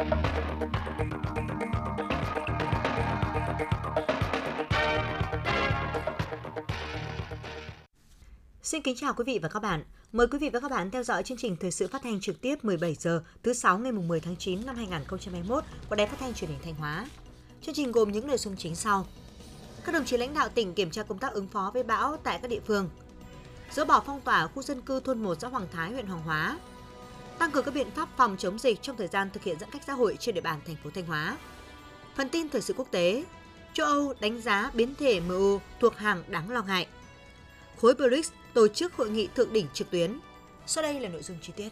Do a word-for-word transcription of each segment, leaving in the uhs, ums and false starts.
Xin kính chào quý vị và các bạn. Mời quý vị và các bạn theo dõi chương trình thời sự phát thanh trực tiếp mười bảy giờ thứ sáu ngày mười tháng chín năm hai nghìn không trăm hai mươi mốt của Đài Phát thanh Truyền hình Thanh Hóa. Chương trình gồm những nội dung chính sau. Các đồng chí lãnh đạo tỉnh kiểm tra công tác ứng phó với bão tại các địa phương. Dỡ bỏ phong tỏa khu dân cư thôn một xã Hoàng Thái, huyện Hoàng Hóa. Tăng cường các biện pháp phòng chống dịch trong thời gian thực hiện giãn cách xã hội trên địa bàn thành phố Thanh Hóa. Phần tin thời sự quốc tế. Châu Âu đánh giá biến thể em u thuộc hàng đáng lo ngại. Khối bờ rích tổ chức hội nghị thượng đỉnh trực tuyến. Sau đây là nội dung chi tiết.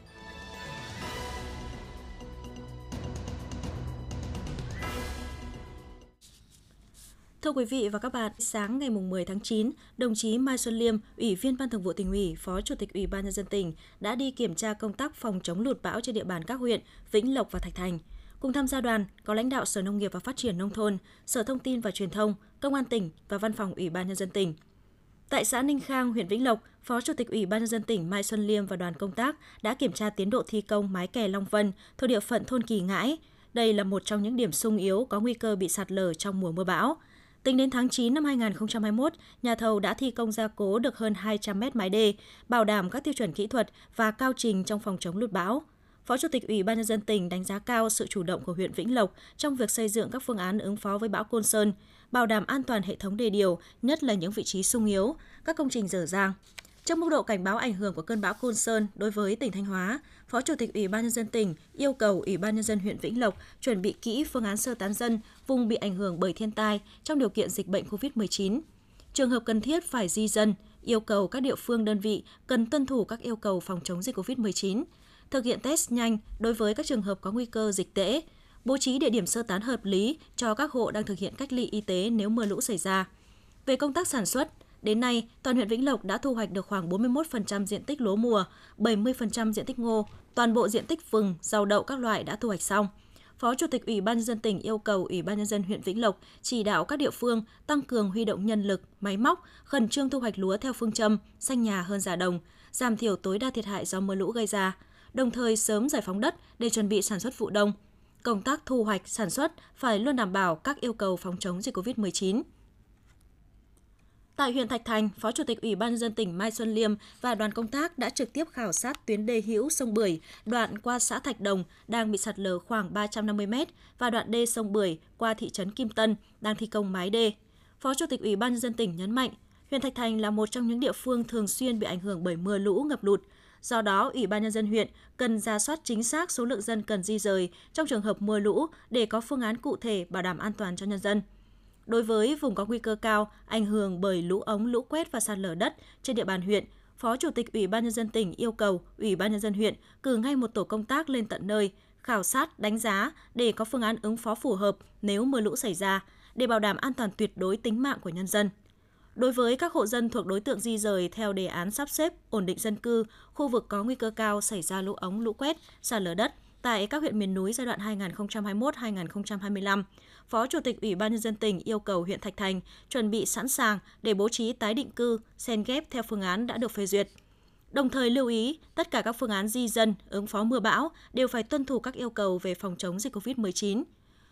Thưa quý vị và các bạn, sáng ngày mười tháng chín, đồng chí Mai Xuân Liêm, Ủy viên Ban Thường vụ Tỉnh ủy, Phó Chủ tịch Ủy ban Nhân dân tỉnh đã đi kiểm tra công tác phòng chống lụt bão trên địa bàn các huyện Vĩnh Lộc và Thạch Thành. Cùng tham gia đoàn có lãnh đạo Sở Nông nghiệp và Phát triển Nông thôn, Sở Thông tin và Truyền thông, Công an tỉnh và Văn phòng Ủy ban Nhân dân tỉnh. Tại xã Ninh Khang, huyện Vĩnh Lộc, Phó Chủ tịch Ủy ban Nhân dân tỉnh Mai Xuân Liêm và đoàn công tác đã kiểm tra tiến độ thi công mái kè Long Vân thuộc địa phận thôn Kỳ Ngãi. Đây là một trong những điểm xung yếu có nguy cơ bị sạt lở trong mùa mưa bão. Tính đến tháng chín năm hai nghìn không trăm hai mươi mốt, nhà thầu đã thi công gia cố được hơn hai trăm mét mái đê, bảo đảm các tiêu chuẩn kỹ thuật và cao trình trong phòng chống lụt bão. Phó Chủ tịch Ủy ban Nhân dân tỉnh đánh giá cao sự chủ động của huyện Vĩnh Lộc trong việc xây dựng các phương án ứng phó với bão Côn Sơn, bảo đảm an toàn hệ thống đê điều, nhất là những vị trí xung yếu, các công trình dở dang. Trong mức độ cảnh báo ảnh hưởng của cơn bão Côn Sơn đối với tỉnh Thanh Hóa, Phó Chủ tịch Ủy ban Nhân dân tỉnh yêu cầu Ủy ban Nhân dân huyện Vĩnh Lộc chuẩn bị kỹ phương án sơ tán dân vùng bị ảnh hưởng bởi thiên tai trong điều kiện dịch bệnh covid mười chín. Trường hợp cần thiết phải di dân, yêu cầu các địa phương đơn vị cần tuân thủ các yêu cầu phòng chống dịch covid mười chín, thực hiện test nhanh đối với các trường hợp có nguy cơ dịch tễ, bố trí địa điểm sơ tán hợp lý cho các hộ đang thực hiện cách ly y tế nếu mưa lũ xảy ra. Về công tác sản xuất, đến nay, toàn huyện Vĩnh Lộc đã thu hoạch được khoảng bốn mươi mốt phần trăm diện tích lúa mùa, bảy mươi phần trăm diện tích ngô, toàn bộ diện tích vừng, rau đậu các loại đã thu hoạch xong. Phó Chủ tịch Ủy ban Nhân dân tỉnh yêu cầu Ủy ban Nhân dân huyện Vĩnh Lộc chỉ đạo các địa phương tăng cường huy động nhân lực, máy móc, khẩn trương thu hoạch lúa theo phương châm xanh nhà hơn già đồng, giảm thiểu tối đa thiệt hại do mưa lũ gây ra, đồng thời sớm giải phóng đất để chuẩn bị sản xuất vụ đông. Công tác thu hoạch, sản xuất phải luôn đảm bảo các yêu cầu phòng chống dịch covid mười chín. Tại huyện Thạch Thành, Phó Chủ tịch Ủy ban Nhân dân tỉnh Mai Xuân Liêm và đoàn công tác đã trực tiếp khảo sát tuyến đê hữu sông Bưởi đoạn qua xã Thạch Đồng đang bị sạt lở khoảng ba trăm năm mươi mét và đoạn đê sông Bưởi qua thị trấn Kim Tân đang thi công mái đê. Phó Chủ tịch Ủy ban Nhân dân tỉnh nhấn mạnh, huyện Thạch Thành là một trong những địa phương thường xuyên bị ảnh hưởng bởi mưa lũ ngập lụt. Do đó, Ủy ban Nhân dân huyện cần rà soát chính xác số lượng dân cần di rời trong trường hợp mưa lũ để có phương án cụ thể bảo đảm an toàn cho nhân dân. Đối với vùng có nguy cơ cao, ảnh hưởng bởi lũ ống, lũ quét và sạt lở đất trên địa bàn huyện, Phó Chủ tịch Ủy ban Nhân dân tỉnh yêu cầu Ủy ban Nhân dân huyện cử ngay một tổ công tác lên tận nơi, khảo sát, đánh giá để có phương án ứng phó phù hợp nếu mưa lũ xảy ra, để bảo đảm an toàn tuyệt đối tính mạng của nhân dân. Đối với các hộ dân thuộc đối tượng di rời theo đề án sắp xếp, ổn định dân cư, khu vực có nguy cơ cao xảy ra lũ ống, lũ quét, sạt lở đất tại các huyện miền núi giai đoạn hai nghìn không trăm hai mươi mốt đến hai nghìn không trăm hai mươi lăm, Phó Chủ tịch Ủy ban Nhân dân tỉnh yêu cầu huyện Thạch Thành chuẩn bị sẵn sàng để bố trí tái định cư, xen ghép theo phương án đã được phê duyệt. Đồng thời lưu ý, tất cả các phương án di dân, ứng phó mưa bão đều phải tuân thủ các yêu cầu về phòng chống dịch covid mười chín.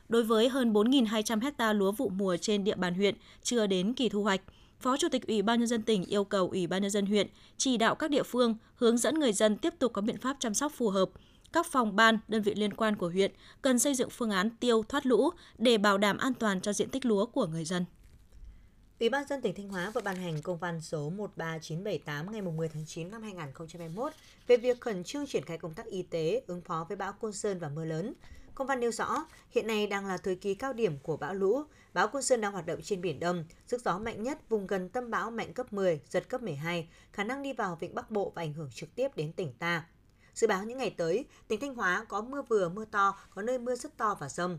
Đối với hơn bốn nghìn hai trăm ha lúa vụ mùa trên địa bàn huyện chưa đến kỳ thu hoạch, Phó Chủ tịch Ủy ban Nhân dân tỉnh yêu cầu Ủy ban Nhân dân huyện chỉ đạo các địa phương hướng dẫn người dân tiếp tục có biện pháp chăm sóc phù hợp. Các phòng ban, đơn vị liên quan của huyện cần xây dựng phương án tiêu thoát lũ để bảo đảm an toàn cho diện tích lúa của người dân. Ủy ban Nhân dân tỉnh Thanh Hóa vừa ban hành công văn số một ba chín bảy tám ngày mười tháng chín năm hai nghìn không trăm hai mươi mốt về việc khẩn trương triển khai công tác y tế ứng phó với bão Côn Sơn và mưa lớn. Công văn nêu rõ, hiện nay đang là thời kỳ cao điểm của bão lũ, bão Côn Sơn đang hoạt động trên Biển Đông, sức gió mạnh nhất vùng gần tâm bão mạnh cấp mười, giật cấp mười hai, khả năng đi vào vịnh Bắc Bộ và ảnh hưởng trực tiếp đến tỉnh ta. Dự báo những ngày tới, tỉnh Thanh Hóa có mưa vừa, mưa to, có nơi mưa rất to và dông.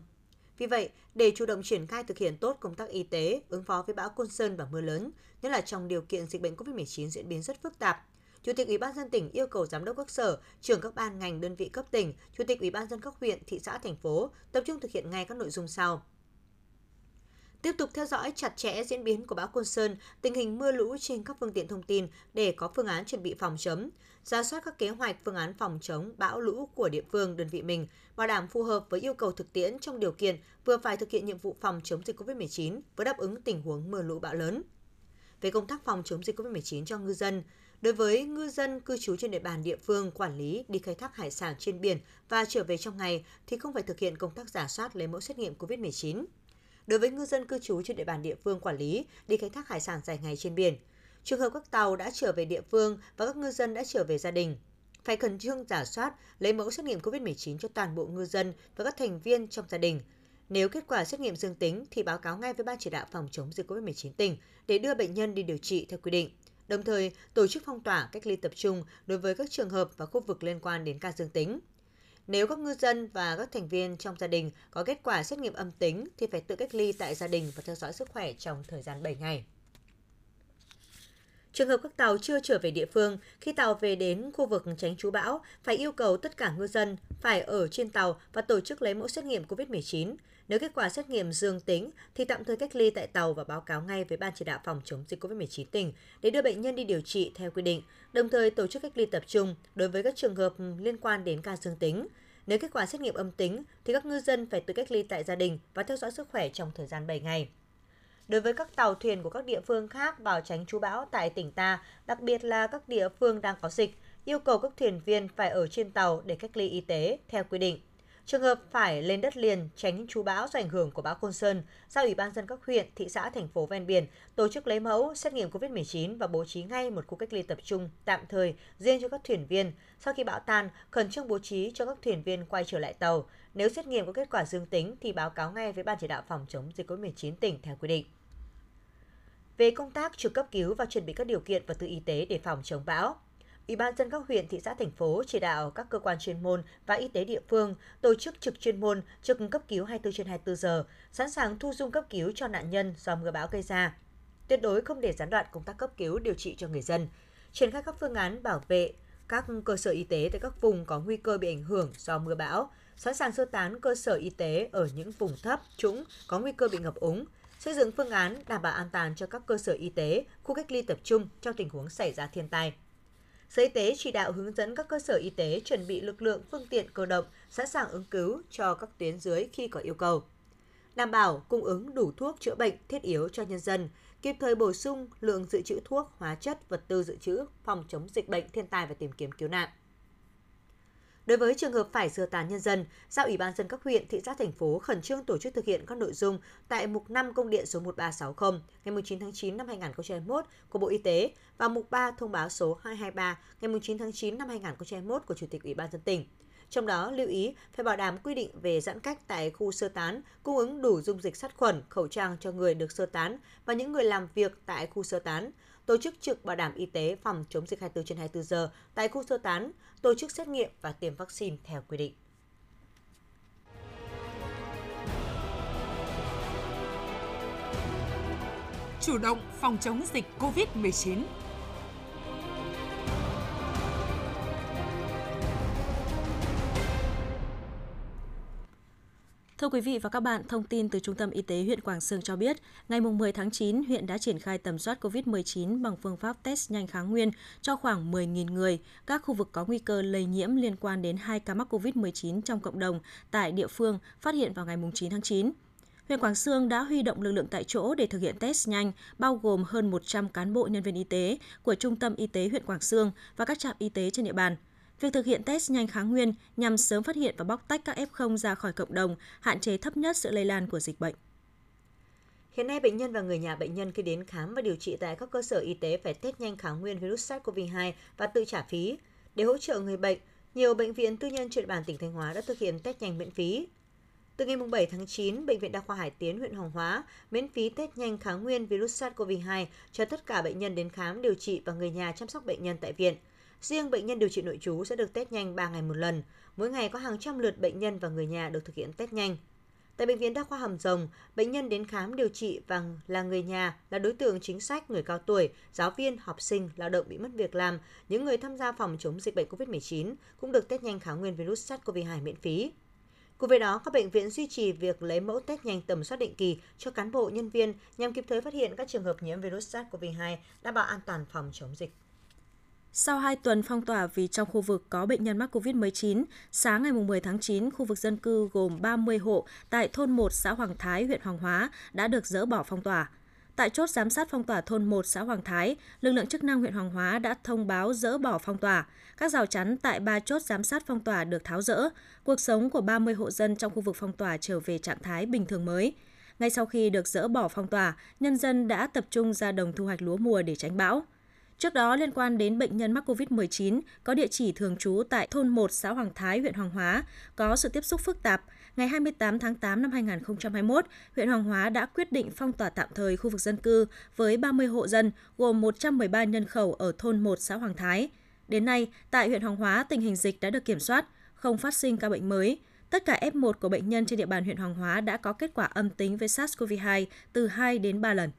Vì vậy, để chủ động triển khai thực hiện tốt công tác y tế, ứng phó với bão Côn Sơn và mưa lớn, nhất là trong điều kiện dịch bệnh covid mười chín diễn biến rất phức tạp, Chủ tịch Ủy ban Nhân dân tỉnh yêu cầu giám đốc các sở, trưởng các ban ngành đơn vị cấp tỉnh, Chủ tịch Ủy ban Nhân dân các huyện, thị xã, thành phố tập trung thực hiện ngay các nội dung sau. Tiếp tục theo dõi chặt chẽ diễn biến của bão Côn Sơn, tình hình mưa lũ trên các phương tiện thông tin để có phương án chuẩn bị phòng chống, rà soát các kế hoạch phương án phòng chống bão lũ của địa phương, đơn vị mình, bảo đảm phù hợp với yêu cầu thực tiễn trong điều kiện vừa phải thực hiện nhiệm vụ phòng chống dịch covid mười chín, vừa đáp ứng tình huống mưa lũ bão lớn. Về công tác phòng chống dịch covid mười chín cho ngư dân, đối với ngư dân cư trú trên địa bàn địa phương quản lý đi khai thác hải sản trên biển và trở về trong ngày thì không phải thực hiện công tác rà soát lấy mẫu xét nghiệm covid mười chín. Đối với ngư dân cư trú trên địa bàn địa phương quản lý đi khai thác hải sản dài ngày trên biển, trường hợp các tàu đã trở về địa phương và các ngư dân đã trở về gia đình, phải khẩn trương rà soát lấy mẫu xét nghiệm covid mười chín cho toàn bộ ngư dân và các thành viên trong gia đình. Nếu kết quả xét nghiệm dương tính thì báo cáo ngay với Ban Chỉ đạo phòng chống dịch covid mười chín tỉnh để đưa bệnh nhân đi điều trị theo quy định. Đồng thời, tổ chức phong tỏa cách ly tập trung đối với các trường hợp và khu vực liên quan đến ca dương tính. Nếu các ngư dân và các thành viên trong gia đình có kết quả xét nghiệm âm tính thì phải tự cách ly tại gia đình và theo dõi sức khỏe trong thời gian bảy ngày. Trường hợp các tàu chưa trở về địa phương, khi tàu về đến khu vực tránh trú bão, phải yêu cầu tất cả ngư dân phải ở trên tàu và tổ chức lấy mẫu xét nghiệm covid mười chín. Nếu kết quả xét nghiệm dương tính thì tạm thời cách ly tại tàu và báo cáo ngay với Ban Chỉ đạo phòng chống dịch covid mười chín tỉnh để đưa bệnh nhân đi điều trị theo quy định, đồng thời tổ chức cách ly tập trung đối với các trường hợp liên quan đến ca dương tính. Nếu kết quả xét nghiệm âm tính thì các ngư dân phải tự cách ly tại gia đình và theo dõi sức khỏe trong thời gian bảy ngày. Đối với các tàu thuyền của các địa phương khác vào tránh trú bão tại tỉnh ta, đặc biệt là các địa phương đang có dịch, yêu cầu các thuyền viên phải ở trên tàu để cách ly y tế theo quy định. Trường hợp phải lên đất liền tránh trú bão do ảnh hưởng của bão Côn Sơn, giao Ủy ban dân các huyện, thị xã, thành phố ven biển tổ chức lấy mẫu xét nghiệm covid mười chín và bố trí ngay một khu cách ly tập trung tạm thời riêng cho các thuyền viên. Sau khi bão tan, khẩn trương bố trí cho các thuyền viên quay trở lại tàu. Nếu xét nghiệm có kết quả dương tính thì báo cáo ngay với Ban Chỉ đạo phòng chống dịch covid mười chín tỉnh theo quy định. Về công tác trực cấp cứu và chuẩn bị các điều kiện và vật tư y tế để phòng chống bão, Ủy ban nhân dân các huyện, thị xã, thành phố chỉ đạo các cơ quan chuyên môn và y tế địa phương tổ chức trực chuyên môn, trực cấp cứu hai mươi tư trên hai mươi tư giờ, sẵn sàng thu dung cấp cứu cho nạn nhân do mưa bão gây ra. Tuyệt đối không để gián đoạn công tác cấp cứu điều trị cho người dân. Triển khai các phương án bảo vệ các cơ sở y tế tại các vùng có nguy cơ bị ảnh hưởng do mưa bão, sẵn sàng sơ tán cơ sở y tế ở những vùng thấp, trũng có nguy cơ bị ngập úng. Xây dựng phương án đảm bảo an toàn cho các cơ sở y tế, khu cách ly tập trung trong tình huống xảy ra thiên tai. Sở Y tế chỉ đạo hướng dẫn các cơ sở y tế chuẩn bị lực lượng phương tiện cơ động sẵn sàng ứng cứu cho các tuyến dưới khi có yêu cầu. Đảm bảo cung ứng đủ thuốc chữa bệnh thiết yếu cho nhân dân, kịp thời bổ sung lượng dự trữ thuốc, hóa chất, vật tư dự trữ phòng chống dịch bệnh, thiên tai và tìm kiếm cứu nạn. Đối với trường hợp phải sơ tán nhân dân, giao Ủy ban nhân dân các huyện, thị xã, thành phố khẩn trương tổ chức thực hiện các nội dung tại mục năm công điện số một ba sáu không ngày mùng chín tháng chín năm hai nghìn không trăm hai mươi mốt của Bộ Y tế và mục ba thông báo số hai hai ba ngày mùng chín tháng chín năm hai nghìn không trăm hai mươi mốt của Chủ tịch Ủy ban nhân dân tỉnh. Trong đó lưu ý phải bảo đảm quy định về giãn cách tại khu sơ tán, cung ứng đủ dung dịch sát khuẩn, khẩu trang cho người được sơ tán và những người làm việc tại khu sơ tán, tổ chức trực bảo đảm y tế phòng chống dịch hai mươi tư trên hai mươi tư giờ tại khu sơ tán, tổ chức xét nghiệm và tiêm vaccine theo quy định. Chủ động phòng chống dịch covid mười chín. Thưa quý vị và các bạn, thông tin từ Trung tâm Y tế huyện Quảng Sương cho biết, ngày mười tháng chín, huyện đã triển khai tầm soát covid mười chín bằng phương pháp test nhanh kháng nguyên cho khoảng mười nghìn người. Các khu vực có nguy cơ lây nhiễm liên quan đến hai ca mắc covid mười chín trong cộng đồng tại địa phương phát hiện vào ngày mùng chín tháng chín. Huyện Quảng Sương đã huy động lực lượng tại chỗ để thực hiện test nhanh, bao gồm hơn một trăm cán bộ nhân viên y tế của Trung tâm Y tế huyện Quảng Sương và các trạm y tế trên địa bàn. Việc thực hiện test nhanh kháng nguyên nhằm sớm phát hiện và bóc tách các ép không ra khỏi cộng đồng, hạn chế thấp nhất sự lây lan của dịch bệnh. Hiện nay, bệnh nhân và người nhà bệnh nhân khi đến khám và điều trị tại các cơ sở y tế phải test nhanh kháng nguyên virus SARS-xê o vê hai và tự trả phí. Để hỗ trợ người bệnh, nhiều bệnh viện tư nhân trên địa bàn tỉnh Thanh Hóa đã thực hiện test nhanh miễn phí. Từ ngày bảy tháng chín, Bệnh viện Đa khoa Hải Tiến, huyện Hoàng Hóa miễn phí test nhanh kháng nguyên virus SARS-xê o vê hai cho tất cả bệnh nhân đến khám, điều trị và người nhà chăm sóc bệnh nhân tại viện. Riêng bệnh nhân điều trị nội trú sẽ được test nhanh ba ngày một lần. Mỗi ngày có hàng trăm lượt bệnh nhân và người nhà được thực hiện test nhanh. Tại Bệnh viện Đa khoa Hàm Rồng, bệnh nhân đến khám điều trị và là người nhà, là đối tượng chính sách, người cao tuổi, giáo viên, học sinh, lao động bị mất việc làm, những người tham gia phòng chống dịch bệnh covid mười chín cũng được test nhanh kháng nguyên virus SARS-xê o vê hai miễn phí. Cùng với đó, các bệnh viện duy trì việc lấy mẫu test nhanh tầm soát định kỳ cho cán bộ, nhân viên nhằm kịp thời phát hiện các trường hợp nhiễm virus SARS-xê o vê hai, đảm bảo an toàn phòng chống dịch. Sau hai tuần phong tỏa vì trong khu vực có bệnh nhân mắc covid mười chín, sáng ngày mười tháng chín, khu vực dân cư gồm ba mươi hộ tại thôn một xã Hoàng Thái, huyện Hoàng Hóa đã được dỡ bỏ phong tỏa. Tại chốt giám sát phong tỏa thôn một xã Hoàng Thái, lực lượng chức năng huyện Hoàng Hóa đã thông báo dỡ bỏ phong tỏa. Các rào chắn tại ba chốt giám sát phong tỏa được tháo dỡ. Cuộc sống của ba mươi hộ dân trong khu vực phong tỏa trở về trạng thái bình thường mới. Ngay sau khi được dỡ bỏ phong tỏa, nhân dân đã tập trung ra đồng thu hoạch lúa mùa để tránh bão. Trước đó, liên quan đến bệnh nhân mắc covid mười chín có địa chỉ thường trú tại thôn một xã Hoàng Thái, huyện Hoàng Hóa, có sự tiếp xúc phức tạp, ngày hai mươi tám tháng tám năm hai nghìn không trăm hai mươi mốt, huyện Hoàng Hóa đã quyết định phong tỏa tạm thời khu vực dân cư với ba mươi hộ dân gồm một trăm mười ba nhân khẩu ở thôn một xã Hoàng Thái. Đến nay, tại huyện Hoàng Hóa, tình hình dịch đã được kiểm soát, không phát sinh ca bệnh mới. Tất cả ép một của bệnh nhân trên địa bàn huyện Hoàng Hóa đã có kết quả âm tính với SARS-xê o vê hai từ hai đến ba lần.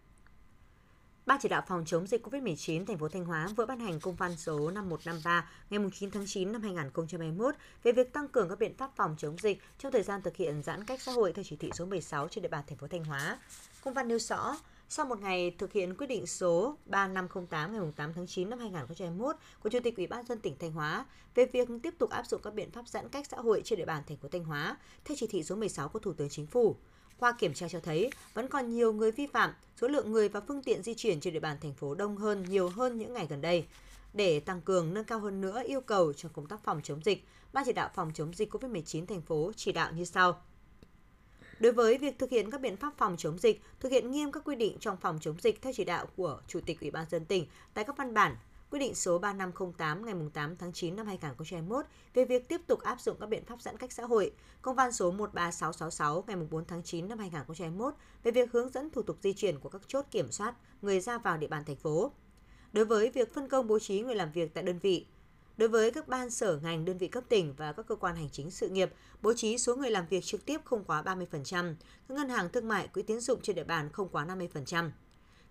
Ban chỉ đạo phòng chống dịch covid mười chín thành phố Thanh Hóa vừa ban hành công văn số năm một năm ba ngày chín tháng chín năm hai nghìn không trăm hai mươi mốt về việc tăng cường các biện pháp phòng chống dịch trong thời gian thực hiện giãn cách xã hội theo chỉ thị số mười sáu trên địa bàn thành phố Thanh Hóa. Công văn nêu rõ, sau một ngày thực hiện quyết định số ba nghìn năm trăm lẻ tám ngày tám tháng chín năm hai nghìn không trăm hai mươi mốt của Chủ tịch Ủy ban nhân dân tỉnh Thanh Hóa về việc tiếp tục áp dụng các biện pháp giãn cách xã hội trên địa bàn thành phố Thanh Hóa theo chỉ thị số mười sáu của Thủ tướng Chính phủ, qua kiểm tra cho thấy vẫn còn nhiều người vi phạm, số lượng người và phương tiện di chuyển trên địa bàn thành phố đông hơn, nhiều hơn những ngày gần đây. Để tăng cường nâng cao hơn nữa yêu cầu trong công tác phòng chống dịch, Ban chỉ đạo phòng chống dịch covid mười chín thành phố chỉ đạo như sau. Đối với việc thực hiện các biện pháp phòng chống dịch, thực hiện nghiêm các quy định trong phòng chống dịch theo chỉ đạo của Chủ tịch Ủy ban nhân dân tỉnh tại các văn bản, quyết định số ba nghìn năm trăm lẻ tám ngày tám tháng chín năm hai nghìn không trăm hai mươi mốt về việc tiếp tục áp dụng các biện pháp giãn cách xã hội, công văn số một ba sáu sáu sáu ngày bốn tháng chín năm hai nghìn không trăm hai mươi mốt về việc hướng dẫn thủ tục di chuyển của các chốt kiểm soát người ra vào địa bàn thành phố. Đối với việc phân công bố trí người làm việc tại đơn vị, đối với các ban sở ngành, đơn vị cấp tỉnh và các cơ quan hành chính sự nghiệp, bố trí số người làm việc trực tiếp không quá ba mươi phần trăm, các ngân hàng thương mại, quỹ tín dụng trên địa bàn không quá năm mươi phần trăm.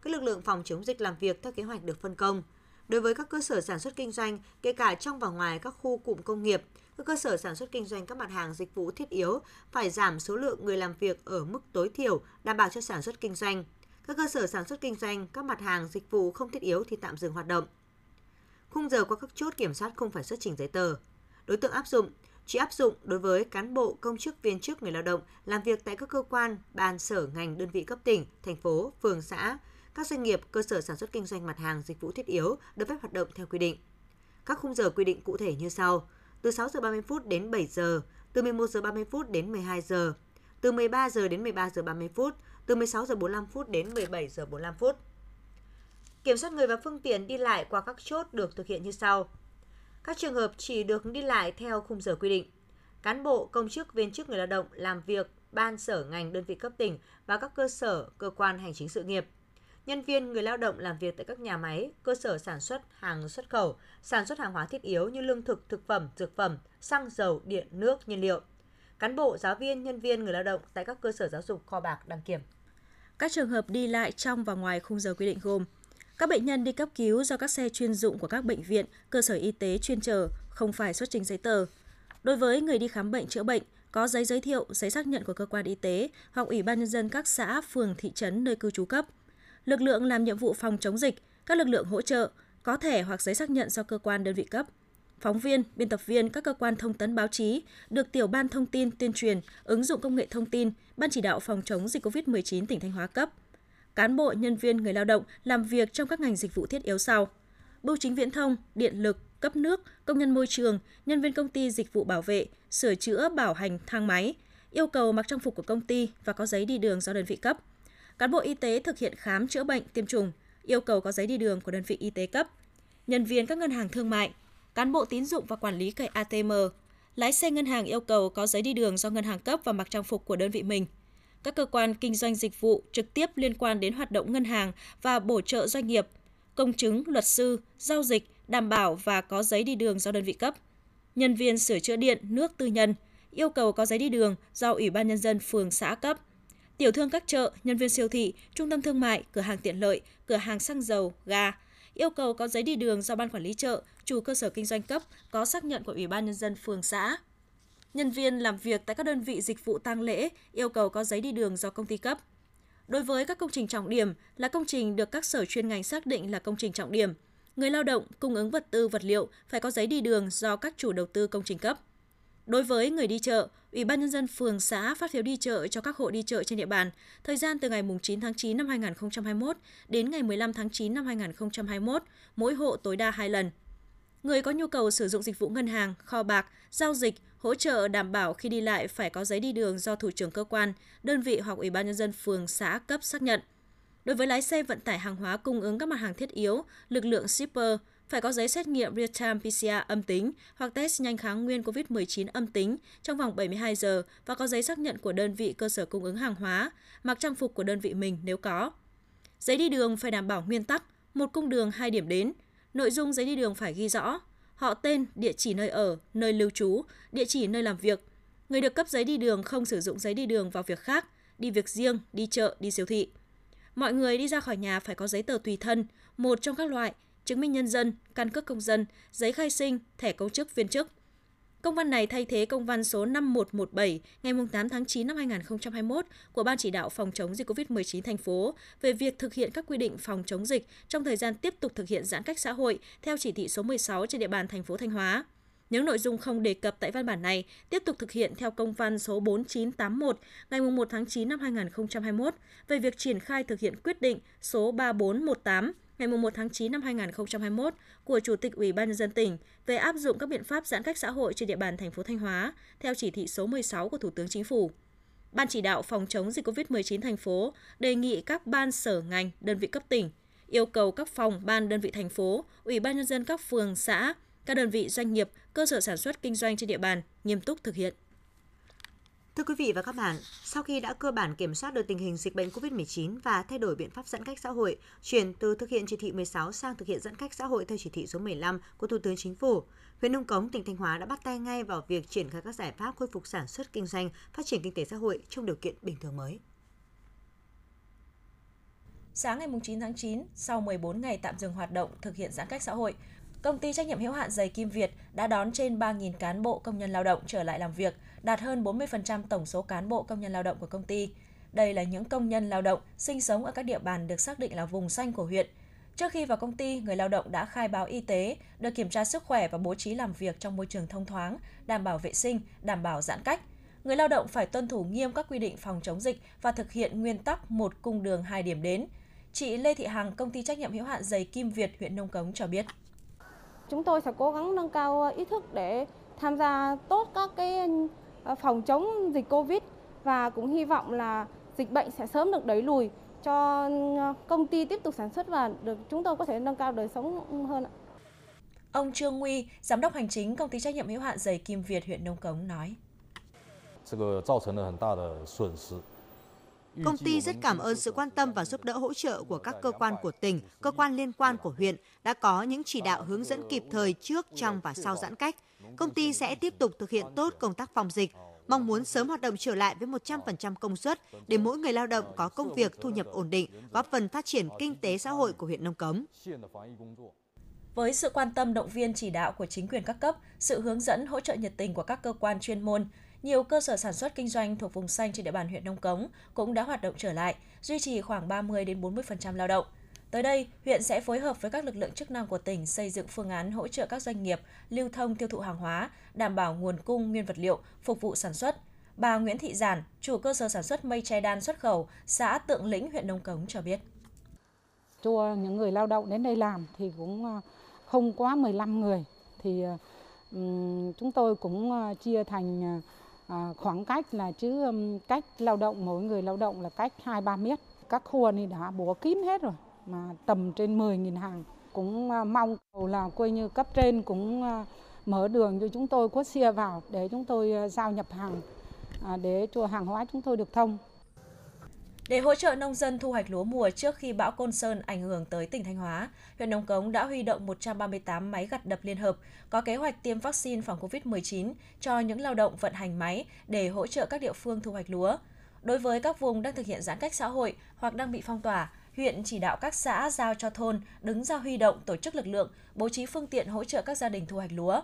Các lực lượng phòng chống dịch làm việc theo kế hoạch được phân công. Đối với các cơ sở sản xuất kinh doanh, kể cả trong và ngoài các khu cụm công nghiệp, các cơ sở sản xuất kinh doanh các mặt hàng dịch vụ thiết yếu phải giảm số lượng người làm việc ở mức tối thiểu đảm bảo cho sản xuất kinh doanh. Các cơ sở sản xuất kinh doanh các mặt hàng dịch vụ không thiết yếu thì tạm dừng hoạt động. Khung giờ qua các chốt kiểm soát không phải xuất trình giấy tờ. Đối tượng áp dụng chỉ áp dụng đối với cán bộ, công chức, viên chức, người lao động làm việc tại các cơ quan, ban, sở, ngành, đơn vị cấp tỉnh, thành phố, phường, xã. Các doanh nghiệp, cơ sở sản xuất kinh doanh mặt hàng dịch vụ thiết yếu được phép hoạt động theo quy định. Các khung giờ quy định cụ thể như sau: từ sáu giờ ba mươi phút đến bảy giờ, từ mười một giờ ba mươi phút đến mười hai giờ, từ mười ba giờ đến mười ba giờ ba mươi phút, từ mười sáu giờ bốn mươi lăm phút đến mười bảy giờ bốn mươi lăm phút. Kiểm soát người và phương tiện đi lại qua các chốt được thực hiện như sau: các trường hợp chỉ được đi lại theo khung giờ quy định. Cán bộ, công chức, viên chức, người lao động làm việc ban sở ngành, đơn vị cấp tỉnh và các cơ sở, cơ quan hành chính sự nghiệp. Nhân viên, người lao động làm việc tại các nhà máy, cơ sở sản xuất hàng xuất khẩu, sản xuất hàng hóa thiết yếu như lương thực, thực phẩm, dược phẩm, xăng, dầu, điện, nước, nhiên liệu. Cán bộ, giáo viên, nhân viên, người lao động tại các cơ sở giáo dục, kho bạc, đăng kiểm. Các trường hợp đi lại trong và ngoài khung giờ quy định gồm: các bệnh nhân đi cấp cứu do các xe chuyên dụng của các bệnh viện, cơ sở y tế chuyên chở, không phải xuất trình giấy tờ. Đối với người đi khám bệnh chữa bệnh, có giấy giới thiệu, giấy xác nhận của cơ quan y tế hoặc Ủy ban nhân dân các xã, phường, thị trấn nơi cư trú cấp. Lực lượng làm nhiệm vụ phòng chống dịch, các lực lượng hỗ trợ, có thẻ hoặc giấy xác nhận do cơ quan đơn vị cấp. Phóng viên, biên tập viên các cơ quan thông tấn báo chí được Tiểu ban Thông tin, Tuyên truyền, Ứng dụng Công nghệ Thông tin, Ban chỉ đạo phòng chống dịch covid mười chín tỉnh Thanh Hóa cấp. Cán bộ, nhân viên, người lao động làm việc trong các ngành dịch vụ thiết yếu sau: bưu chính viễn thông, điện lực, cấp nước, công nhân môi trường, nhân viên công ty dịch vụ bảo vệ, sửa chữa, bảo hành thang máy, yêu cầu mặc trang phục của công ty và có giấy đi đường do đơn vị cấp. Cán bộ y tế thực hiện khám chữa bệnh, tiêm chủng, yêu cầu có giấy đi đường của đơn vị y tế cấp. Nhân viên các ngân hàng thương mại, cán bộ tín dụng và quản lý cây a tê em, lái xe ngân hàng yêu cầu có giấy đi đường do ngân hàng cấp và mặc trang phục của đơn vị mình. Các cơ quan kinh doanh dịch vụ trực tiếp liên quan đến hoạt động ngân hàng và bổ trợ doanh nghiệp, công chứng, luật sư, giao dịch, đảm bảo và có giấy đi đường do đơn vị cấp. Nhân viên sửa chữa điện, nước tư nhân, yêu cầu có giấy đi đường do Ủy ban nhân dân phường xã cấp. Tiểu thương các chợ, nhân viên siêu thị, trung tâm thương mại, cửa hàng tiện lợi, cửa hàng xăng dầu, ga, yêu cầu có giấy đi đường do ban quản lý chợ, chủ cơ sở kinh doanh cấp, có xác nhận của Ủy ban nhân dân phường xã. Nhân viên làm việc tại các đơn vị dịch vụ tang lễ, yêu cầu có giấy đi đường do công ty cấp. Đối với các công trình trọng điểm là công trình được các sở chuyên ngành xác định là công trình trọng điểm, người lao động, cung ứng vật tư vật liệu phải có giấy đi đường do các chủ đầu tư công trình cấp. Đối với người đi chợ, Ủy ban nhân dân phường xã phát phiếu đi chợ cho các hộ đi chợ trên địa bàn, thời gian từ ngày mùng chín tháng chín năm hai nghìn không trăm hai mươi mốt đến ngày mười lăm tháng chín năm hai nghìn không trăm hai mươi mốt, mỗi hộ tối đa hai lần. Người có nhu cầu sử dụng dịch vụ ngân hàng, kho bạc, giao dịch, hỗ trợ đảm bảo khi đi lại phải có giấy đi đường do thủ trưởng cơ quan, đơn vị hoặc Ủy ban nhân dân phường xã cấp xác nhận. Đối với lái xe vận tải hàng hóa cung ứng các mặt hàng thiết yếu, lực lượng shipper phải có giấy xét nghiệm real-time pê xê rờ âm tính hoặc test nhanh kháng nguyên covid mười chín âm tính trong vòng bảy mươi hai giờ và có giấy xác nhận của đơn vị cơ sở cung ứng hàng hóa, mặc trang phục của đơn vị mình nếu có. Giấy đi đường phải đảm bảo nguyên tắc một cung đường hai điểm đến. Nội dung giấy đi đường phải ghi rõ họ tên, địa chỉ nơi ở, nơi lưu trú, địa chỉ nơi làm việc. Người được cấp giấy đi đường không sử dụng giấy đi đường vào việc khác, đi việc riêng, đi chợ, đi siêu thị. Mọi người đi ra khỏi nhà phải có giấy tờ tùy thân, một trong các loại, chứng minh nhân dân, căn cước công dân, giấy khai sinh, thẻ công chức viên chức. Công văn này thay thế công văn số năm một một bảy ngày tám tháng chín năm hai nghìn không trăm hai mươi mốt của Ban chỉ đạo phòng chống dịch covid mười chín thành phố về việc thực hiện các quy định phòng chống dịch trong thời gian tiếp tục thực hiện giãn cách xã hội theo chỉ thị số mười sáu trên địa bàn thành phố Thanh Hóa. Những nội dung không đề cập tại văn bản này tiếp tục thực hiện theo công văn số bốn chín tám mốt ngày một tháng chín năm hai nghìn không trăm hai mươi mốt về việc triển khai thực hiện quyết định số ba bốn một tám ngày một tháng chín năm hai nghìn không trăm hai mươi mốt của Chủ tịch Ủy ban nhân dân tỉnh về áp dụng các biện pháp giãn cách xã hội trên địa bàn thành phố Thanh Hóa theo chỉ thị số mười sáu của Thủ tướng Chính phủ. Ban chỉ đạo phòng chống dịch covid mười chín thành phố đề nghị các ban sở ngành, đơn vị cấp tỉnh yêu cầu các phòng, ban, đơn vị thành phố, Ủy ban nhân dân các phường, xã, các đơn vị doanh nghiệp, cơ sở sản xuất kinh doanh trên địa bàn nghiêm túc thực hiện. Thưa quý vị và các bạn, sau khi đã cơ bản kiểm soát được tình hình dịch bệnh covid mười chín và thay đổi biện pháp giãn cách xã hội, chuyển từ thực hiện chỉ thị mười sáu sang thực hiện giãn cách xã hội theo chỉ thị số mười lăm của Thủ tướng Chính phủ, huyện Nông Cống, tỉnh Thanh Hóa đã bắt tay ngay vào việc triển khai các giải pháp khôi phục sản xuất kinh doanh, phát triển kinh tế xã hội trong điều kiện bình thường mới. Sáng ngày chín tháng chín, sau mười bốn ngày tạm dừng hoạt động thực hiện giãn cách xã hội, Công ty trách nhiệm hữu hạn giày Kim Việt đã đón trên ba nghìn cán bộ công nhân lao động trở lại làm việc, đạt hơn bốn mươi phần trăm tổng số cán bộ công nhân lao động của công ty. Đây là những công nhân lao động sinh sống ở các địa bàn được xác định là vùng xanh của huyện. Trước khi vào công ty, người lao động đã khai báo y tế, được kiểm tra sức khỏe và bố trí làm việc trong môi trường thông thoáng, đảm bảo vệ sinh, đảm bảo giãn cách. Người lao động phải tuân thủ nghiêm các quy định phòng chống dịch và thực hiện nguyên tắc một cung đường hai điểm đến. Chị Lê Thị Hằng, Công ty trách nhiệm hữu hạn giày Kim Việt, huyện Nông Cống cho biết. Chúng tôi sẽ cố gắng nâng cao ý thức để tham gia tốt các cái phòng chống dịch Covid và cũng hy vọng là dịch bệnh sẽ sớm được đẩy lùi cho công ty tiếp tục sản xuất và được chúng tôi có thể nâng cao đời sống hơn. Ông Trương Huy, Giám đốc Hành chính Công ty trách nhiệm hữu hạn giày Kim Việt, huyện Nông Cống nói. Công ty rất cảm ơn sự quan tâm và giúp đỡ hỗ trợ của các cơ quan của tỉnh, cơ quan liên quan của huyện đã có những chỉ đạo hướng dẫn kịp thời trước, trong và sau giãn cách. Công ty sẽ tiếp tục thực hiện tốt công tác phòng dịch, mong muốn sớm hoạt động trở lại với một trăm phần trăm công suất để mỗi người lao động có công việc, thu nhập ổn định, góp phần phát triển kinh tế xã hội của huyện Nông Cống. Với sự quan tâm động viên chỉ đạo của chính quyền các cấp, sự hướng dẫn hỗ trợ nhiệt tình của các cơ quan chuyên môn, nhiều cơ sở sản xuất kinh doanh thuộc vùng xanh trên địa bàn huyện Nông Cống cũng đã hoạt động trở lại, duy trì khoảng ba mươi đến bốn mươi phần trăm lao động. Tới đây, huyện sẽ phối hợp với các lực lượng chức năng của tỉnh xây dựng phương án hỗ trợ các doanh nghiệp lưu thông tiêu thụ hàng hóa, đảm bảo nguồn cung nguyên vật liệu phục vụ sản xuất. Bà Nguyễn Thị Giản, chủ cơ sở sản xuất mây che đan xuất khẩu, xã Tượng Lĩnh, huyện Nông Cống cho biết. Cho những người lao động đến đây làm thì cũng không quá mười lăm người, thì chúng tôi cũng chia thành À, khoảng cách là chứ um, cách lao động mỗi người lao động là cách hai ba mét. Các khu này đã bố kín hết rồi mà tầm trên mười nghìn hàng, cũng uh, mong cầu là coi như cấp trên cũng uh, mở đường cho chúng tôi có xe vào để chúng tôi uh, giao nhập hàng uh, để cho hàng hóa chúng tôi được thông. Để hỗ trợ nông dân thu hoạch lúa mùa trước khi bão Côn Sơn ảnh hưởng tới tỉnh Thanh Hóa, huyện Nông Cống đã huy động một trăm ba mươi tám máy gặt đập liên hợp, có kế hoạch tiêm vaccine phòng covid mười chín cho những lao động vận hành máy để hỗ trợ các địa phương thu hoạch lúa. Đối với các vùng đang thực hiện giãn cách xã hội hoặc đang bị phong tỏa, huyện chỉ đạo các xã giao cho thôn đứng ra huy động tổ chức lực lượng, bố trí phương tiện hỗ trợ các gia đình thu hoạch lúa.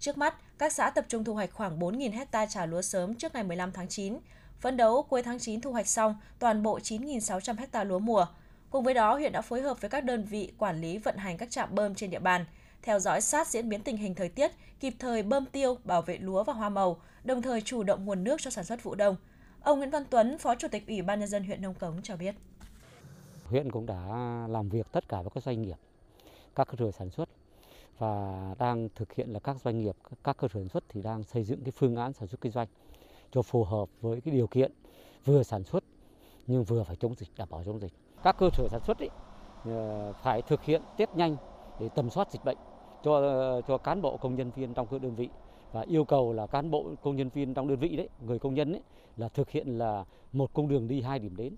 Trước mắt, các xã tập trung thu hoạch khoảng bốn nghìn héc ta trà lúa sớm trước ngày mười lăm tháng chín. Phấn đấu cuối tháng chín thu hoạch xong toàn bộ chín nghìn sáu trăm héc ta lúa mùa. Cùng với đó, huyện đã phối hợp với các đơn vị quản lý vận hành các trạm bơm trên địa bàn, theo dõi sát diễn biến tình hình thời tiết, kịp thời bơm tiêu, bảo vệ lúa và hoa màu, đồng thời chủ động nguồn nước cho sản xuất vụ đông. Ông Nguyễn Văn Tuấn, Phó Chủ tịch Ủy ban Nhân dân huyện Nông Cống cho biết. Huyện cũng đã làm việc tất cả với các doanh nghiệp, các cơ sở sản xuất và đang thực hiện là các doanh nghiệp, các cơ sở sản xuất thì đang xây dựng cái phương án sản xuất kinh doanh cho phù hợp với cái điều kiện vừa sản xuất nhưng vừa phải chống dịch, đảm bảo chống dịch. Các cơ sở sản xuất ý, phải thực hiện test nhanh để tầm soát dịch bệnh cho cho cán bộ công nhân viên trong các đơn vị và yêu cầu là cán bộ công nhân viên trong đơn vị đấy, người công nhân ấy là thực hiện là một cung đường đi hai điểm đến.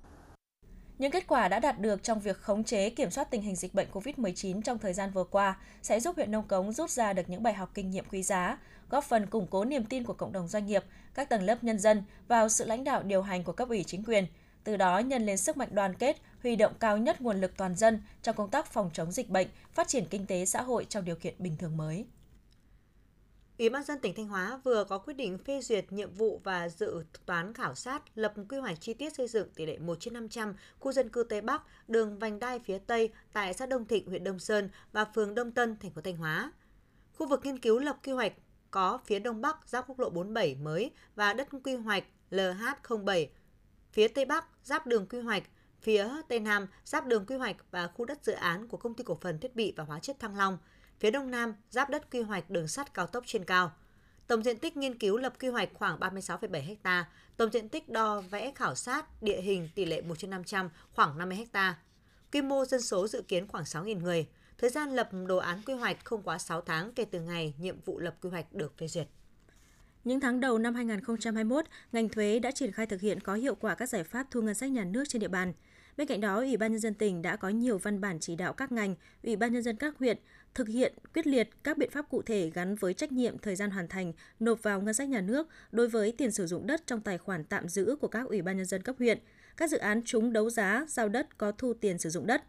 Những kết quả đã đạt được trong việc khống chế, kiểm soát tình hình dịch bệnh covid mười chín trong thời gian vừa qua sẽ giúp huyện Nông Cống rút ra được những bài học kinh nghiệm quý giá, góp phần củng cố niềm tin của cộng đồng doanh nghiệp, các tầng lớp nhân dân vào sự lãnh đạo điều hành của cấp ủy chính quyền, từ đó nhân lên sức mạnh đoàn kết, huy động cao nhất nguồn lực toàn dân trong công tác phòng chống dịch bệnh, phát triển kinh tế xã hội trong điều kiện bình thường mới. Ủy ban nhân dân tỉnh Thanh Hóa vừa có quyết định phê duyệt nhiệm vụ và dự toán khảo sát lập quy hoạch chi tiết xây dựng tỷ lệ một trên năm trăm khu dân cư Tây Bắc, đường vành đai phía Tây tại xã Đông Thịnh, huyện Đông Sơn và phường Đông Tân, thành phố Thanh Hóa. Khu vực nghiên cứu lập quy hoạch có phía Đông Bắc giáp quốc lộ bốn mươi bảy mới và đất quy hoạch L H không bảy, phía Tây Bắc giáp đường quy hoạch, phía Tây Nam giáp đường quy hoạch và khu đất dự án của Công ty Cổ phần Thiết bị và Hóa chất Thăng Long, phía Đông Nam giáp đất quy hoạch đường sắt cao tốc trên cao. Tổng diện tích nghiên cứu lập quy hoạch khoảng ba mươi sáu phẩy bảy ha, tổng diện tích đo vẽ khảo sát địa hình tỷ lệ một trên năm trăm khoảng năm mươi ha. Quy mô dân số dự kiến khoảng sáu nghìn người. Thời gian lập đồ án quy hoạch không quá sáu tháng kể từ ngày nhiệm vụ lập quy hoạch được phê duyệt. Những tháng đầu năm hai nghìn không trăm hai mươi mốt, ngành thuế đã triển khai thực hiện có hiệu quả các giải pháp thu ngân sách nhà nước trên địa bàn. Bên cạnh đó, Ủy ban Nhân dân tỉnh đã có nhiều văn bản chỉ đạo các ngành, Ủy ban Nhân dân các huyện thực hiện quyết liệt các biện pháp cụ thể gắn với trách nhiệm thời gian hoàn thành, nộp vào ngân sách nhà nước đối với tiền sử dụng đất trong tài khoản tạm giữ của các Ủy ban Nhân dân cấp huyện, các dự án trúng đấu giá, giao đất có thu tiền sử dụng đất.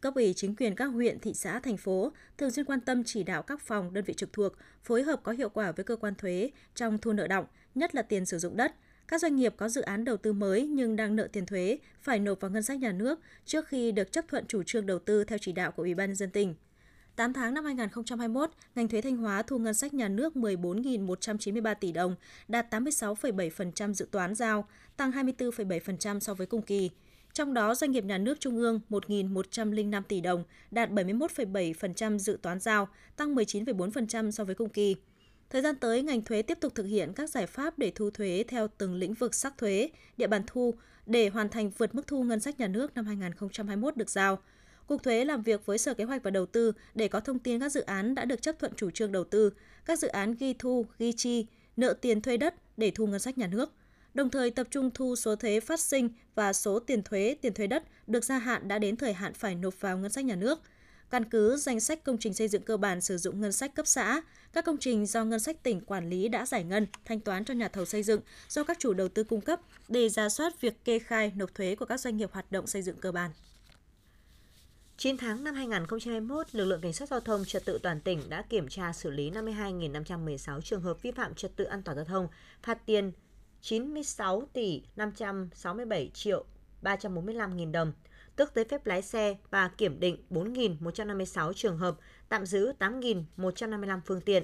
Cấp ủy chính quyền các huyện, thị xã, thành phố thường xuyên quan tâm chỉ đạo các phòng, đơn vị trực thuộc phối hợp có hiệu quả với cơ quan thuế trong thu nợ đọng, nhất là tiền sử dụng đất. Các doanh nghiệp có dự án đầu tư mới nhưng đang nợ tiền thuế phải nộp vào ngân sách nhà nước trước khi được chấp thuận chủ trương đầu tư theo chỉ đạo của Ủy ban Nhân dân tỉnh. tám tháng năm hai nghìn không trăm hai mươi mốt, ngành thuế Thanh Hóa thu ngân sách nhà nước mười bốn nghìn một trăm chín mươi ba tỷ đồng, đạt tám mươi sáu phẩy bảy phần trăm dự toán giao, tăng hai mươi tư phẩy bảy phần trăm so với cùng kỳ. Trong đó, doanh nghiệp nhà nước trung ương một nghìn một trăm lẻ năm tỷ đồng, đạt bảy mươi mốt phẩy bảy phần trăm dự toán giao, tăng mười chín phẩy bốn phần trăm so với cùng kỳ. Thời gian tới, ngành thuế tiếp tục thực hiện các giải pháp để thu thuế theo từng lĩnh vực sắc thuế, địa bàn thu để hoàn thành vượt mức thu ngân sách nhà nước năm hai nghìn không trăm hai mươi mốt được giao. Cục Thuế làm việc với Sở Kế hoạch và Đầu tư để có thông tin các dự án đã được chấp thuận chủ trương đầu tư, các dự án ghi thu, ghi chi, nợ tiền thuê đất để thu ngân sách nhà nước. Đồng thời tập trung thu số thuế phát sinh và số tiền thuế, tiền thuế đất được gia hạn đã đến thời hạn phải nộp vào ngân sách nhà nước. Căn cứ danh sách công trình xây dựng cơ bản sử dụng ngân sách cấp xã, các công trình do ngân sách tỉnh quản lý đã giải ngân, thanh toán cho nhà thầu xây dựng do các chủ đầu tư cung cấp để rà soát việc kê khai nộp thuế của các doanh nghiệp hoạt động xây dựng cơ bản. chín tháng năm hai nghìn không trăm hai mươi mốt, lực lượng cảnh sát giao thông trật tự toàn tỉnh đã kiểm tra xử lý năm mươi hai nghìn năm trăm mười sáu trường hợp vi phạm trật tự an toàn giao thông, phạt tiền chín mươi sáu tỷ năm trăm sáu mươi bảy triệu ba trăm bốn mươi lăm nghìn đồng, tước giấy phép lái xe và kiểm định bốn nghìn một trăm năm mươi sáu trường hợp, tạm giữ tám nghìn một trăm năm mươi lăm phương tiện.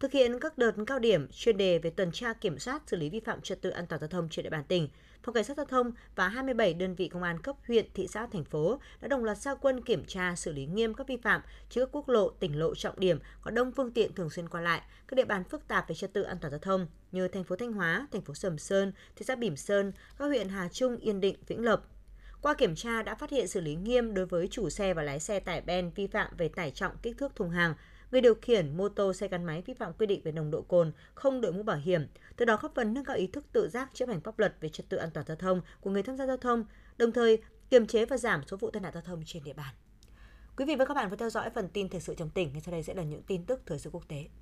Thực hiện các đợt cao điểm chuyên đề về tuần tra kiểm soát xử lý vi phạm trật tự an toàn giao thông trên địa bàn tỉnh, Phòng Cảnh sát Giao thông và hai mươi bảy đơn vị công an cấp huyện, thị xã, thành phố đã đồng loạt ra quân kiểm tra xử lý nghiêm các vi phạm trên các quốc lộ, tỉnh lộ trọng điểm có đông phương tiện thường xuyên qua lại, các địa bàn phức tạp về trật tự an toàn giao thông như thành phố Thanh Hóa, thành phố Sầm Sơn, thị xã Bỉm Sơn, các huyện Hà Trung, Yên Định, Vĩnh Lộc. Qua kiểm tra đã phát hiện xử lý nghiêm đối với chủ xe và lái xe tải ben vi phạm về tải trọng, kích thước thùng hàng, người điều khiển mô tô, xe gắn máy vi phạm quy định về nồng độ cồn, không đội mũ bảo hiểm, từ đó góp phần nâng cao ý thức tự giác chấp hành pháp luật về trật tự an toàn giao thông của người tham gia giao thông, đồng thời kiềm chế và giảm số vụ tai nạn giao thông trên địa bàn. Quý vị và các bạn vừa theo dõi phần tin thời sự trong tỉnh, ngay sau đây sẽ là những tin tức thời sự quốc tế.